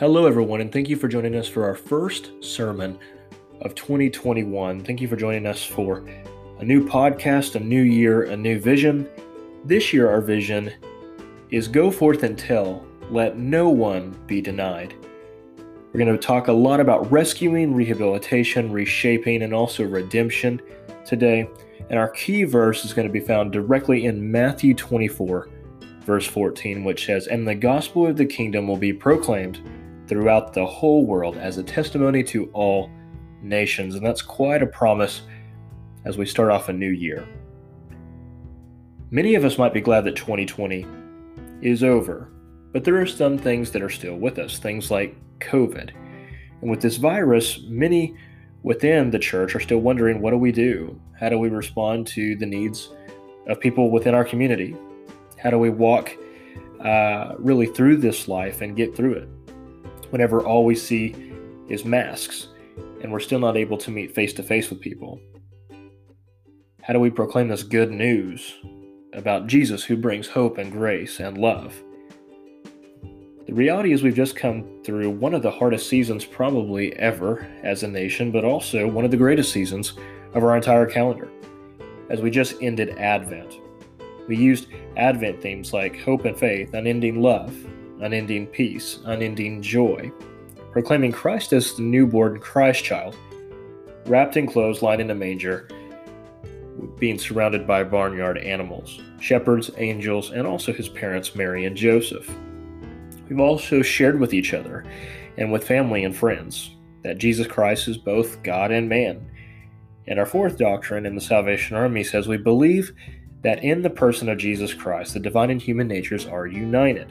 Hello, everyone, and thank you for joining us for our first sermon of 2021. Thank you for joining us for a new podcast, a new year, a new vision. This year, our vision is go forth and tell, let no one be denied. We're going to talk a lot about rescuing, rehabilitation, reshaping, and also redemption today. And our key verse is going to be found directly in Matthew 24, verse 14, which says, "And the gospel of the kingdom will be proclaimed throughout the whole world as a testimony to all nations." And that's quite a promise as we start off a new year. Many of us might be glad that 2020 is over, but there are some things that are still with us, things like COVID. And with this virus, many within the church are still wondering, what do we do? How do we respond to the needs of people within our community? How do we walk really through this life and get through it whenever all we see is masks and we're still not able to meet face-to-face with people? How do we proclaim this good news about Jesus who brings hope and grace and love? The reality is we've just come through one of the hardest seasons probably ever as a nation, but also one of the greatest seasons of our entire calendar, as we just ended Advent. We used Advent themes like hope and faith, unending love, unending peace, unending joy, proclaiming Christ as the newborn Christ child, wrapped in clothes, lying in a manger, being surrounded by barnyard animals, shepherds, angels, and also his parents, Mary and Joseph. We've also shared with each other and with family and friends that Jesus Christ is both God and man. And our fourth doctrine in the Salvation Army says we believe that in the person of Jesus Christ, the divine and human natures are united,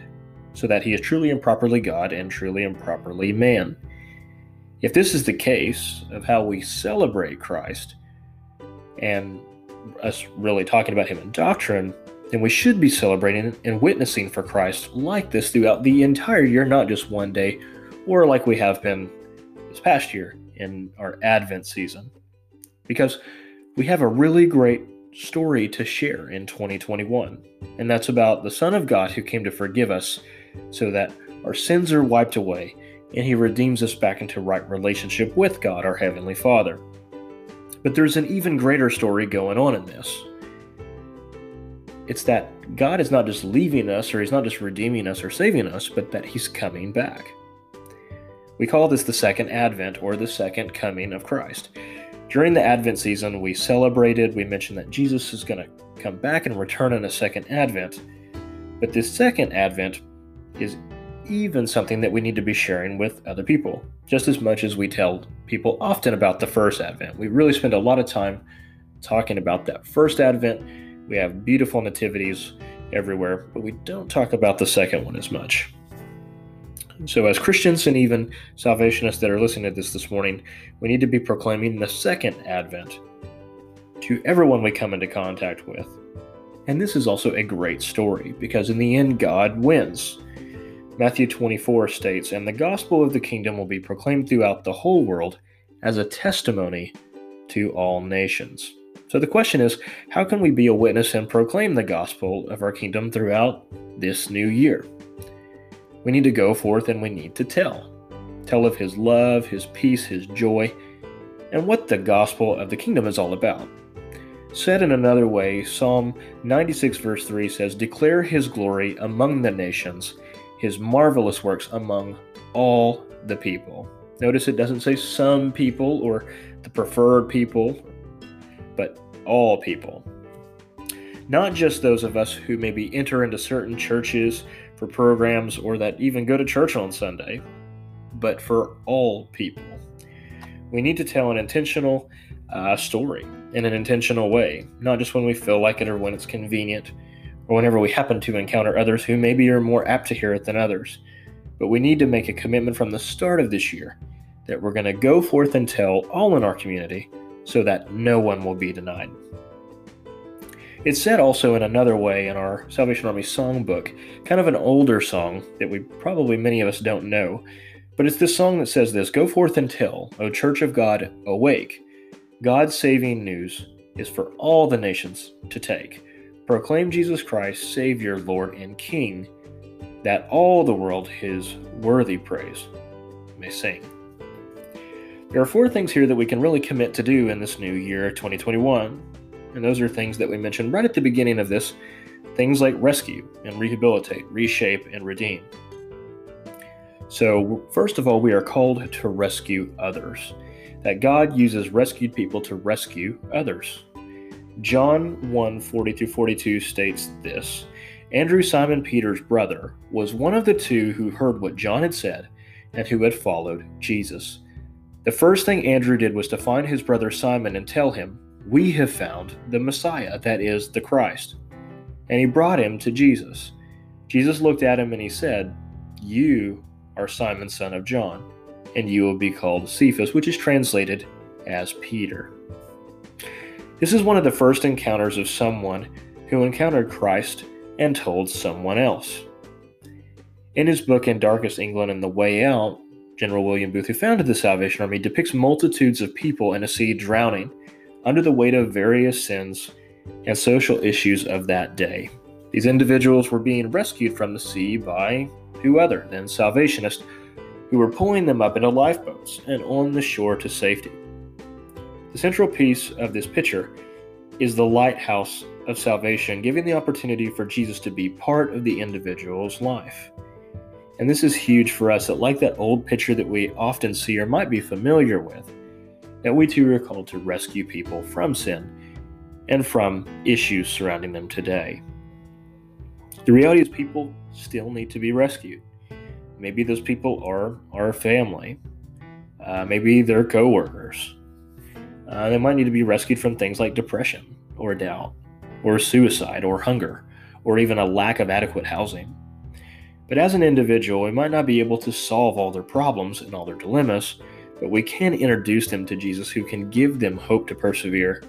so that he is truly and properly God and truly and properly man. If this is the case of how we celebrate Christ and us really talking about him in doctrine, then we should be celebrating and witnessing for Christ like this throughout the entire year, not just one day, or like we have been this past year in our Advent season. Because we have a really great story to share in 2021, and that's about the Son of God who came to forgive us so that our sins are wiped away, and he redeems us back into right relationship with God, our Heavenly Father. But there's an even greater story going on in this. It's that God is not just leaving us, or he's not just redeeming us or saving us, but that he's coming back. We call this the second Advent, or the second coming of Christ. During the Advent season, we mentioned that Jesus is going to come back and return in a second Advent. But this second Advent is even something that we need to be sharing with other people, just as much as we tell people often about the first Advent. We really spend a lot of time talking about that first Advent. We have beautiful nativities everywhere, but we don't talk about the second one as much. So as Christians and even Salvationists that are listening to this morning, we need to be proclaiming the second Advent to everyone we come into contact with. And this is also a great story, because in the end, God wins. Matthew 24 states, "And the gospel of the kingdom will be proclaimed throughout the whole world as a testimony to all nations." So the question is, how can we be a witness and proclaim the gospel of our kingdom throughout this new year? We need to go forth and we need to tell. Tell of his love, his peace, his joy, and what the gospel of the kingdom is all about. Said in another way, Psalm 96 verse 3 says, "Declare his glory among the nations, his marvelous works among all the people." Notice it doesn't say some people or the preferred people, but all people. Not just those of us who maybe enter into certain churches for programs or that even go to church on Sunday, but for all people. We need to tell an intentional story in an intentional way, not just when we feel like it or when it's convenient or whenever we happen to encounter others who maybe are more apt to hear it than others. But we need to make a commitment from the start of this year that we're going to go forth and tell all in our community, so that no one will be denied. It's said also in another way in our Salvation Army songbook, kind of an older song that we probably many of us don't know, but it's this song that says this, "Go forth and tell, O Church of God, awake. God's saving news is for all the nations to take. Proclaim Jesus Christ, Savior, Lord, and King. that all the world his worthy praise may sing. There are four things here that we can really commit to do in this new year, 2021, and those are things that we mentioned right at the beginning of this, things like rescue and rehabilitate, reshape, and redeem. So first of all, we are called to rescue others, that God uses rescued people to rescue others. John 1:40-42 states this, Andrew, Simon Peter's brother, was one of the two who heard what John had said and who had followed Jesus. The first thing Andrew did was to find his brother Simon and tell him, "We have found the Messiah, that is, the Christ." And he brought him to Jesus. Jesus looked at him and he said, "You are Simon, son of John, and you will be called Cephas," which is translated as Peter. This is one of the first encounters of someone who encountered Christ and told someone else. In his book, In Darkest England and the Way Out, General William Booth, who founded the Salvation Army, depicts multitudes of people in a sea drowning under the weight of various sins and social issues of that day. These individuals were being rescued from the sea by who other than Salvationists, who were pulling them up into lifeboats and on the shore to safety. The central piece of this picture is the lighthouse of salvation, giving the opportunity for Jesus to be part of the individual's life. And this is huge for us, that like that old picture that we often see or might be familiar with, that we too are called to rescue people from sin and from issues surrounding them today. The reality is people still need to be rescued. Maybe those people are our family. Maybe they're coworkers. They might need to be rescued from things like depression or doubt or suicide or hunger or even a lack of adequate housing. But as an individual, we might not be able to solve all their problems and all their dilemmas, but we can introduce them to Jesus, who can give them hope to persevere,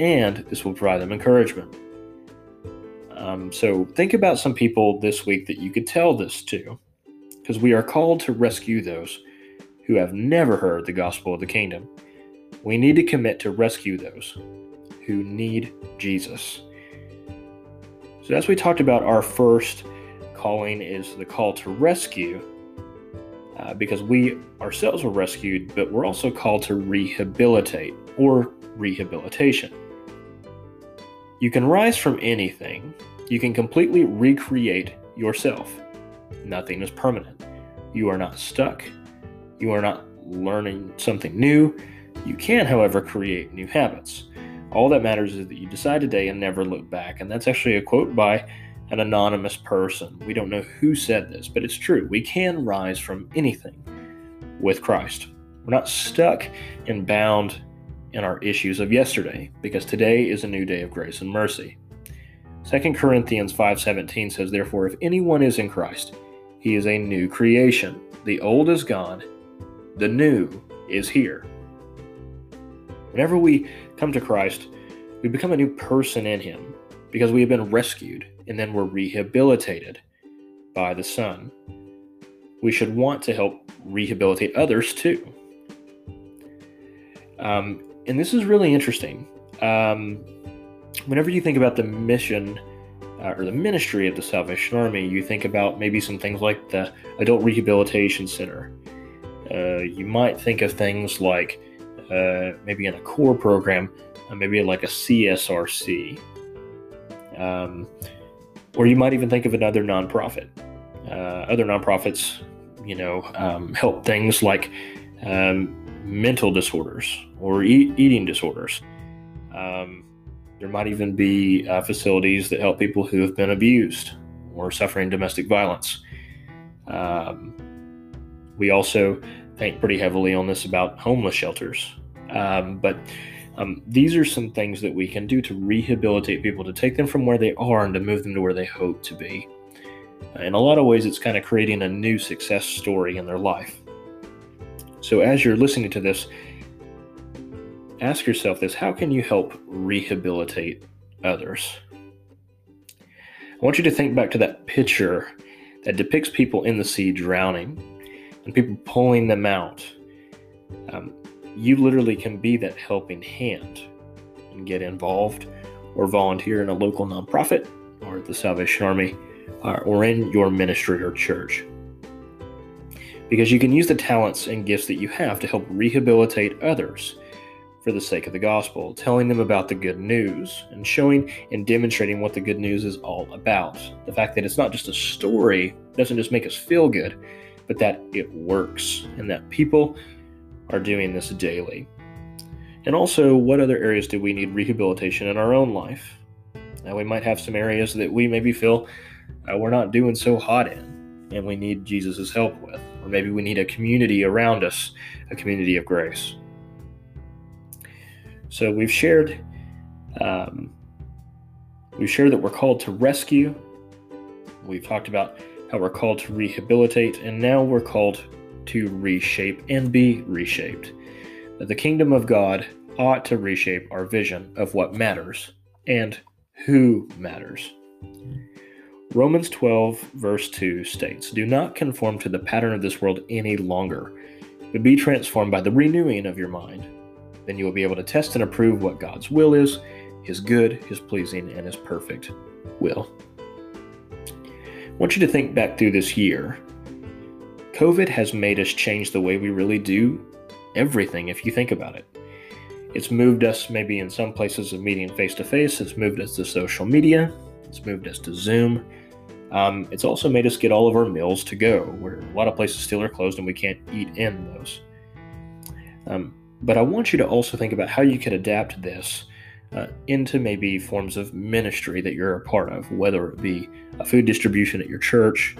and this will provide them encouragement. So think about some people this week that you could tell this to, because we are called to rescue those who have never heard the gospel of the kingdom. We need to commit to rescue those who need Jesus. So as we talked about, our first calling is the call to rescue, because we ourselves were rescued, but we're also called to rehabilitate or rehabilitation. You can rise from anything. You can completely recreate yourself. Nothing is permanent. You are not stuck. You are not learning something new. You can, however, create new habits. All that matters is that you decide today and never look back. And that's actually a quote by an anonymous person. We don't know who said this, but it's true. We can rise from anything with Christ. We're not stuck and bound in our issues of yesterday, because today is a new day of grace and mercy. 2 Corinthians 5:17 says, "Therefore, if anyone is in Christ, he is a new creation. The old is gone, the new is here." Whenever we come to Christ, we become a new person in him, because we have been rescued and then we're rehabilitated by the Son. We should want to help rehabilitate others too. And this is really interesting. Whenever you think about the mission or the ministry of the Salvation Army, you think about maybe some things like the Adult Rehabilitation Center. You might think of things like maybe in a core program, maybe like a CSRC. Or you might even think of another nonprofit. Other nonprofits, help things like mental disorders or eating disorders. There might even be facilities that help people who have been abused or suffering domestic violence. We also think pretty heavily on this about homeless shelters. But these are some things that we can do to rehabilitate people, to take them from where they are and to move them to where they hope to be. In a lot of ways, it's kind of creating a new success story in their life. So as you're listening to this, ask yourself this: how can you help rehabilitate others? I want you to think back to that picture that depicts people in the sea drowning and people pulling them out. You literally can be that helping hand and get involved or volunteer in a local nonprofit or at the Salvation Army or in your ministry or church. Because you can use the talents and gifts that you have to help rehabilitate others for the sake of the gospel, telling them about the good news and showing and demonstrating what the good news is all about. The fact that it's not just a story doesn't just make us feel good, but that it works and that people are doing this daily. And also, what other areas do we need rehabilitation in our own life? Now, we might have some areas that we maybe feel we're not doing so hot in and we need Jesus' help with. Or maybe we need a community around us, a community of grace. So we've shared that we're called to rescue. We've talked about how we're called to rehabilitate, and now we're called to reshape and be reshaped. The kingdom of God ought to reshape our vision of what matters and who matters. Romans 12, verse 2 states, "Do not conform to the pattern of this world any longer, but be transformed by the renewing of your mind. Then you will be able to test and approve what God's will is, his good, his pleasing, and his perfect will." I want you to think back through this year. COVID has made us change the way we really do everything, if you think about it. It's moved us maybe in some places of meeting face-to-face. It's moved us to social media. It's moved us to Zoom. It's also made us get all of our meals to go, where a lot of places still are closed and we can't eat in those. But I want you to also think about how you could adapt this into maybe forms of ministry that you're a part of, whether it be a food distribution at your church,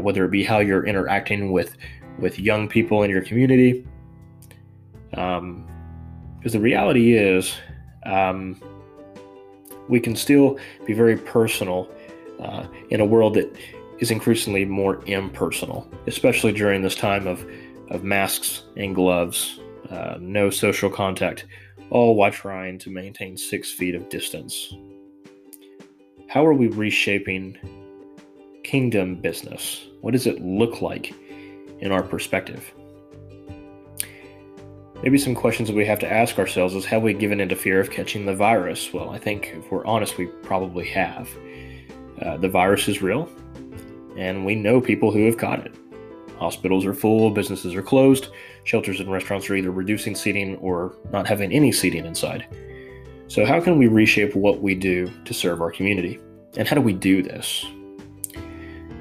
whether it be how you're interacting with young people in your community. Because the reality is, we can still be very personal in a world that is increasingly more impersonal, especially during this time of masks and gloves. No social contact, all while trying to maintain 6 feet of distance. How are we reshaping kingdom business? What does it look like in our perspective? Maybe some questions that we have to ask ourselves is, have we given into fear of catching the virus? Well, I think if we're honest, we probably have. The virus is real, and we know people who have caught it. Hospitals are full, businesses are closed, shelters and restaurants are either reducing seating or not having any seating inside. So how can we reshape what we do to serve our community? And how do we do this?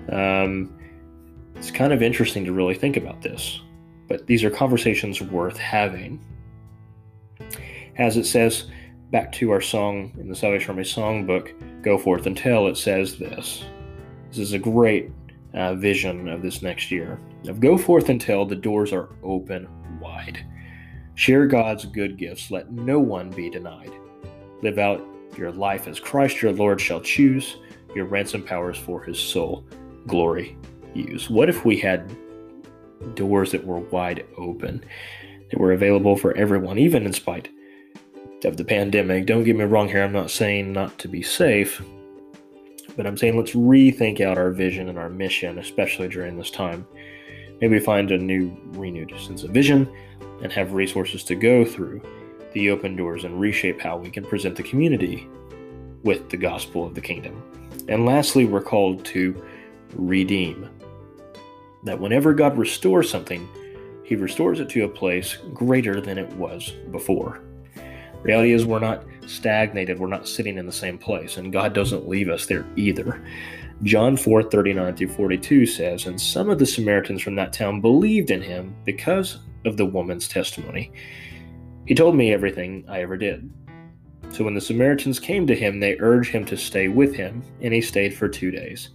It's kind of interesting to really think about this, but these are conversations worth having. As it says, back to our song in the Salvation Army songbook, "Go Forth and Tell," it says this. This is a great vision of this next year of "Go forth and tell, the doors are open wide. Share God's good gifts, let no one be denied. Live out your life as Christ your Lord shall choose, your ransom powers for his soul, glory use." What if we had doors that were wide open, that were available for everyone, even in spite of the pandemic? Don't get me wrong here, I'm not saying not to be safe, but I'm saying let's rethink out our vision and our mission, especially during this time. Maybe find a new, renewed sense of vision and have resources to go through the open doors and reshape how we can present the community with the gospel of the kingdom. And lastly, we're called to redeem. That whenever God restores something, he restores it to a place greater than it was before. Reality is, we're not stagnated. We're not sitting in the same place, and God doesn't leave us there either. John 4:39 through 42 says, "And some of the Samaritans from that town believed in him because of the woman's testimony. He told me everything I ever did. So when the Samaritans came to him, they urged him to stay with him, and he stayed for 2 days.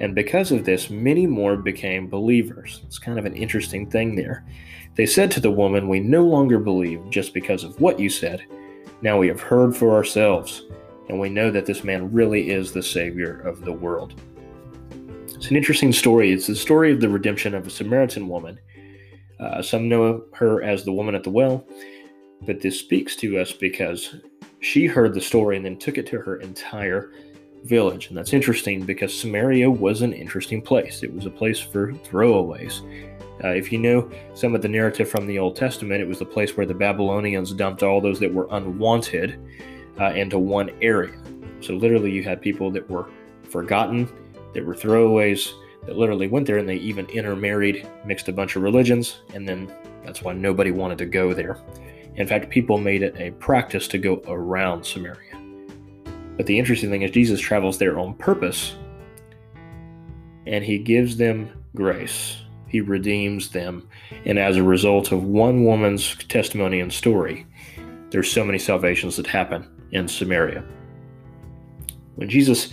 And because of this, many more became believers." It's kind of an interesting thing there. "They said to the woman, 'We no longer believe just because of what you said. Now we have heard for ourselves, and we know that this man really is the Savior of the world.'" It's an interesting story. It's the story of the redemption of a Samaritan woman. Some know her as the woman at the well, but this speaks to us because she heard the story and then took it to her entire village. And that's interesting because Samaria was an interesting place. It was a place for throwaways. If you know some of the narrative from the Old Testament, it was the place where the Babylonians dumped all those that were unwanted into one area. So literally you had people that were forgotten. They were throwaways that literally went there, and they even intermarried, mixed a bunch of religions, and then that's why nobody wanted to go there. In fact, people made it a practice to go around Samaria. But the interesting thing is Jesus travels there on purpose, and he gives them grace. He redeems them. And as a result of one woman's testimony and story, there's so many salvations that happen in Samaria. When Jesus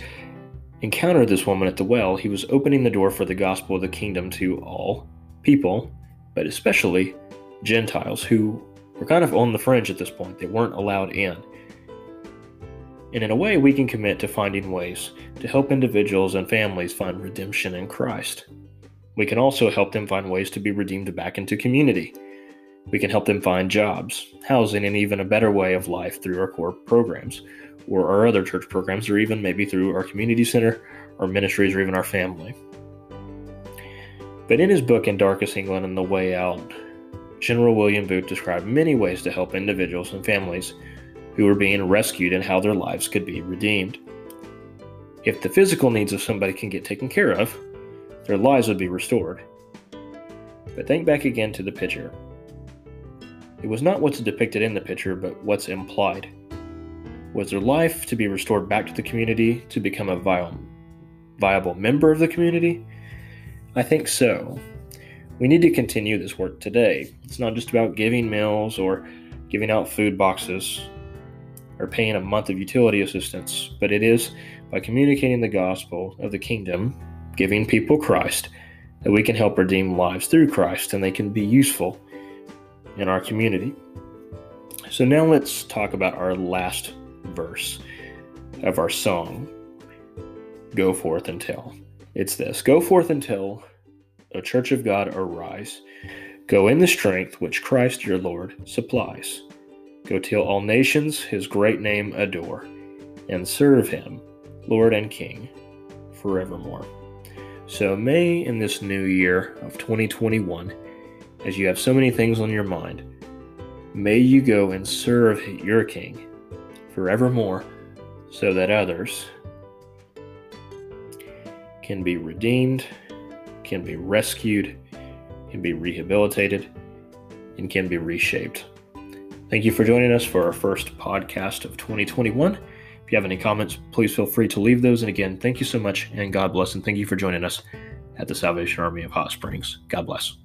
encountered this woman at the well, he was opening the door for the gospel of the kingdom to all people, but especially Gentiles who were kind of on the fringe at this point. They weren't allowed in. And in a way, we can commit to finding ways to help individuals and families find redemption in Christ. We can also help them find ways to be redeemed back into community. We can help them find jobs, housing, and even a better way of life through our core programs or our other church programs, or even maybe through our community center, our ministries, or even our family. But in his book, In Darkest England and the Way Out, General William Booth described many ways to help individuals and families who were being rescued and how their lives could be redeemed. If the physical needs of somebody can get taken care of, their lives would be restored. But think back again to the picture. It was not what's depicted in the picture, but what's implied. Was their life to be restored back to the community, to become a viable member of the community? I think so. We need to continue this work today. It's not just about giving meals or giving out food boxes or paying a month of utility assistance, but it is by communicating the gospel of the kingdom, giving people Christ, that we can help redeem lives through Christ, and they can be useful in our community. So now let's talk about our last verse of our song, Go Forth and Tell. It's this: Go forth and tell, O Church of God, arise. Go in the strength which Christ your Lord supplies. Go till all nations his great name adore, and serve him, Lord and King, forevermore. So may in this new year of 2021, as you have so many things on your mind, may you go and serve your King forevermore, so that others can be redeemed, can be rescued, can be rehabilitated, and can be reshaped. Thank you for joining us for our first podcast of 2021. If you have any comments, please feel free to leave those. And again, thank you so much, and God bless, and thank you for joining us at the Salvation Army of Hot Springs. God bless.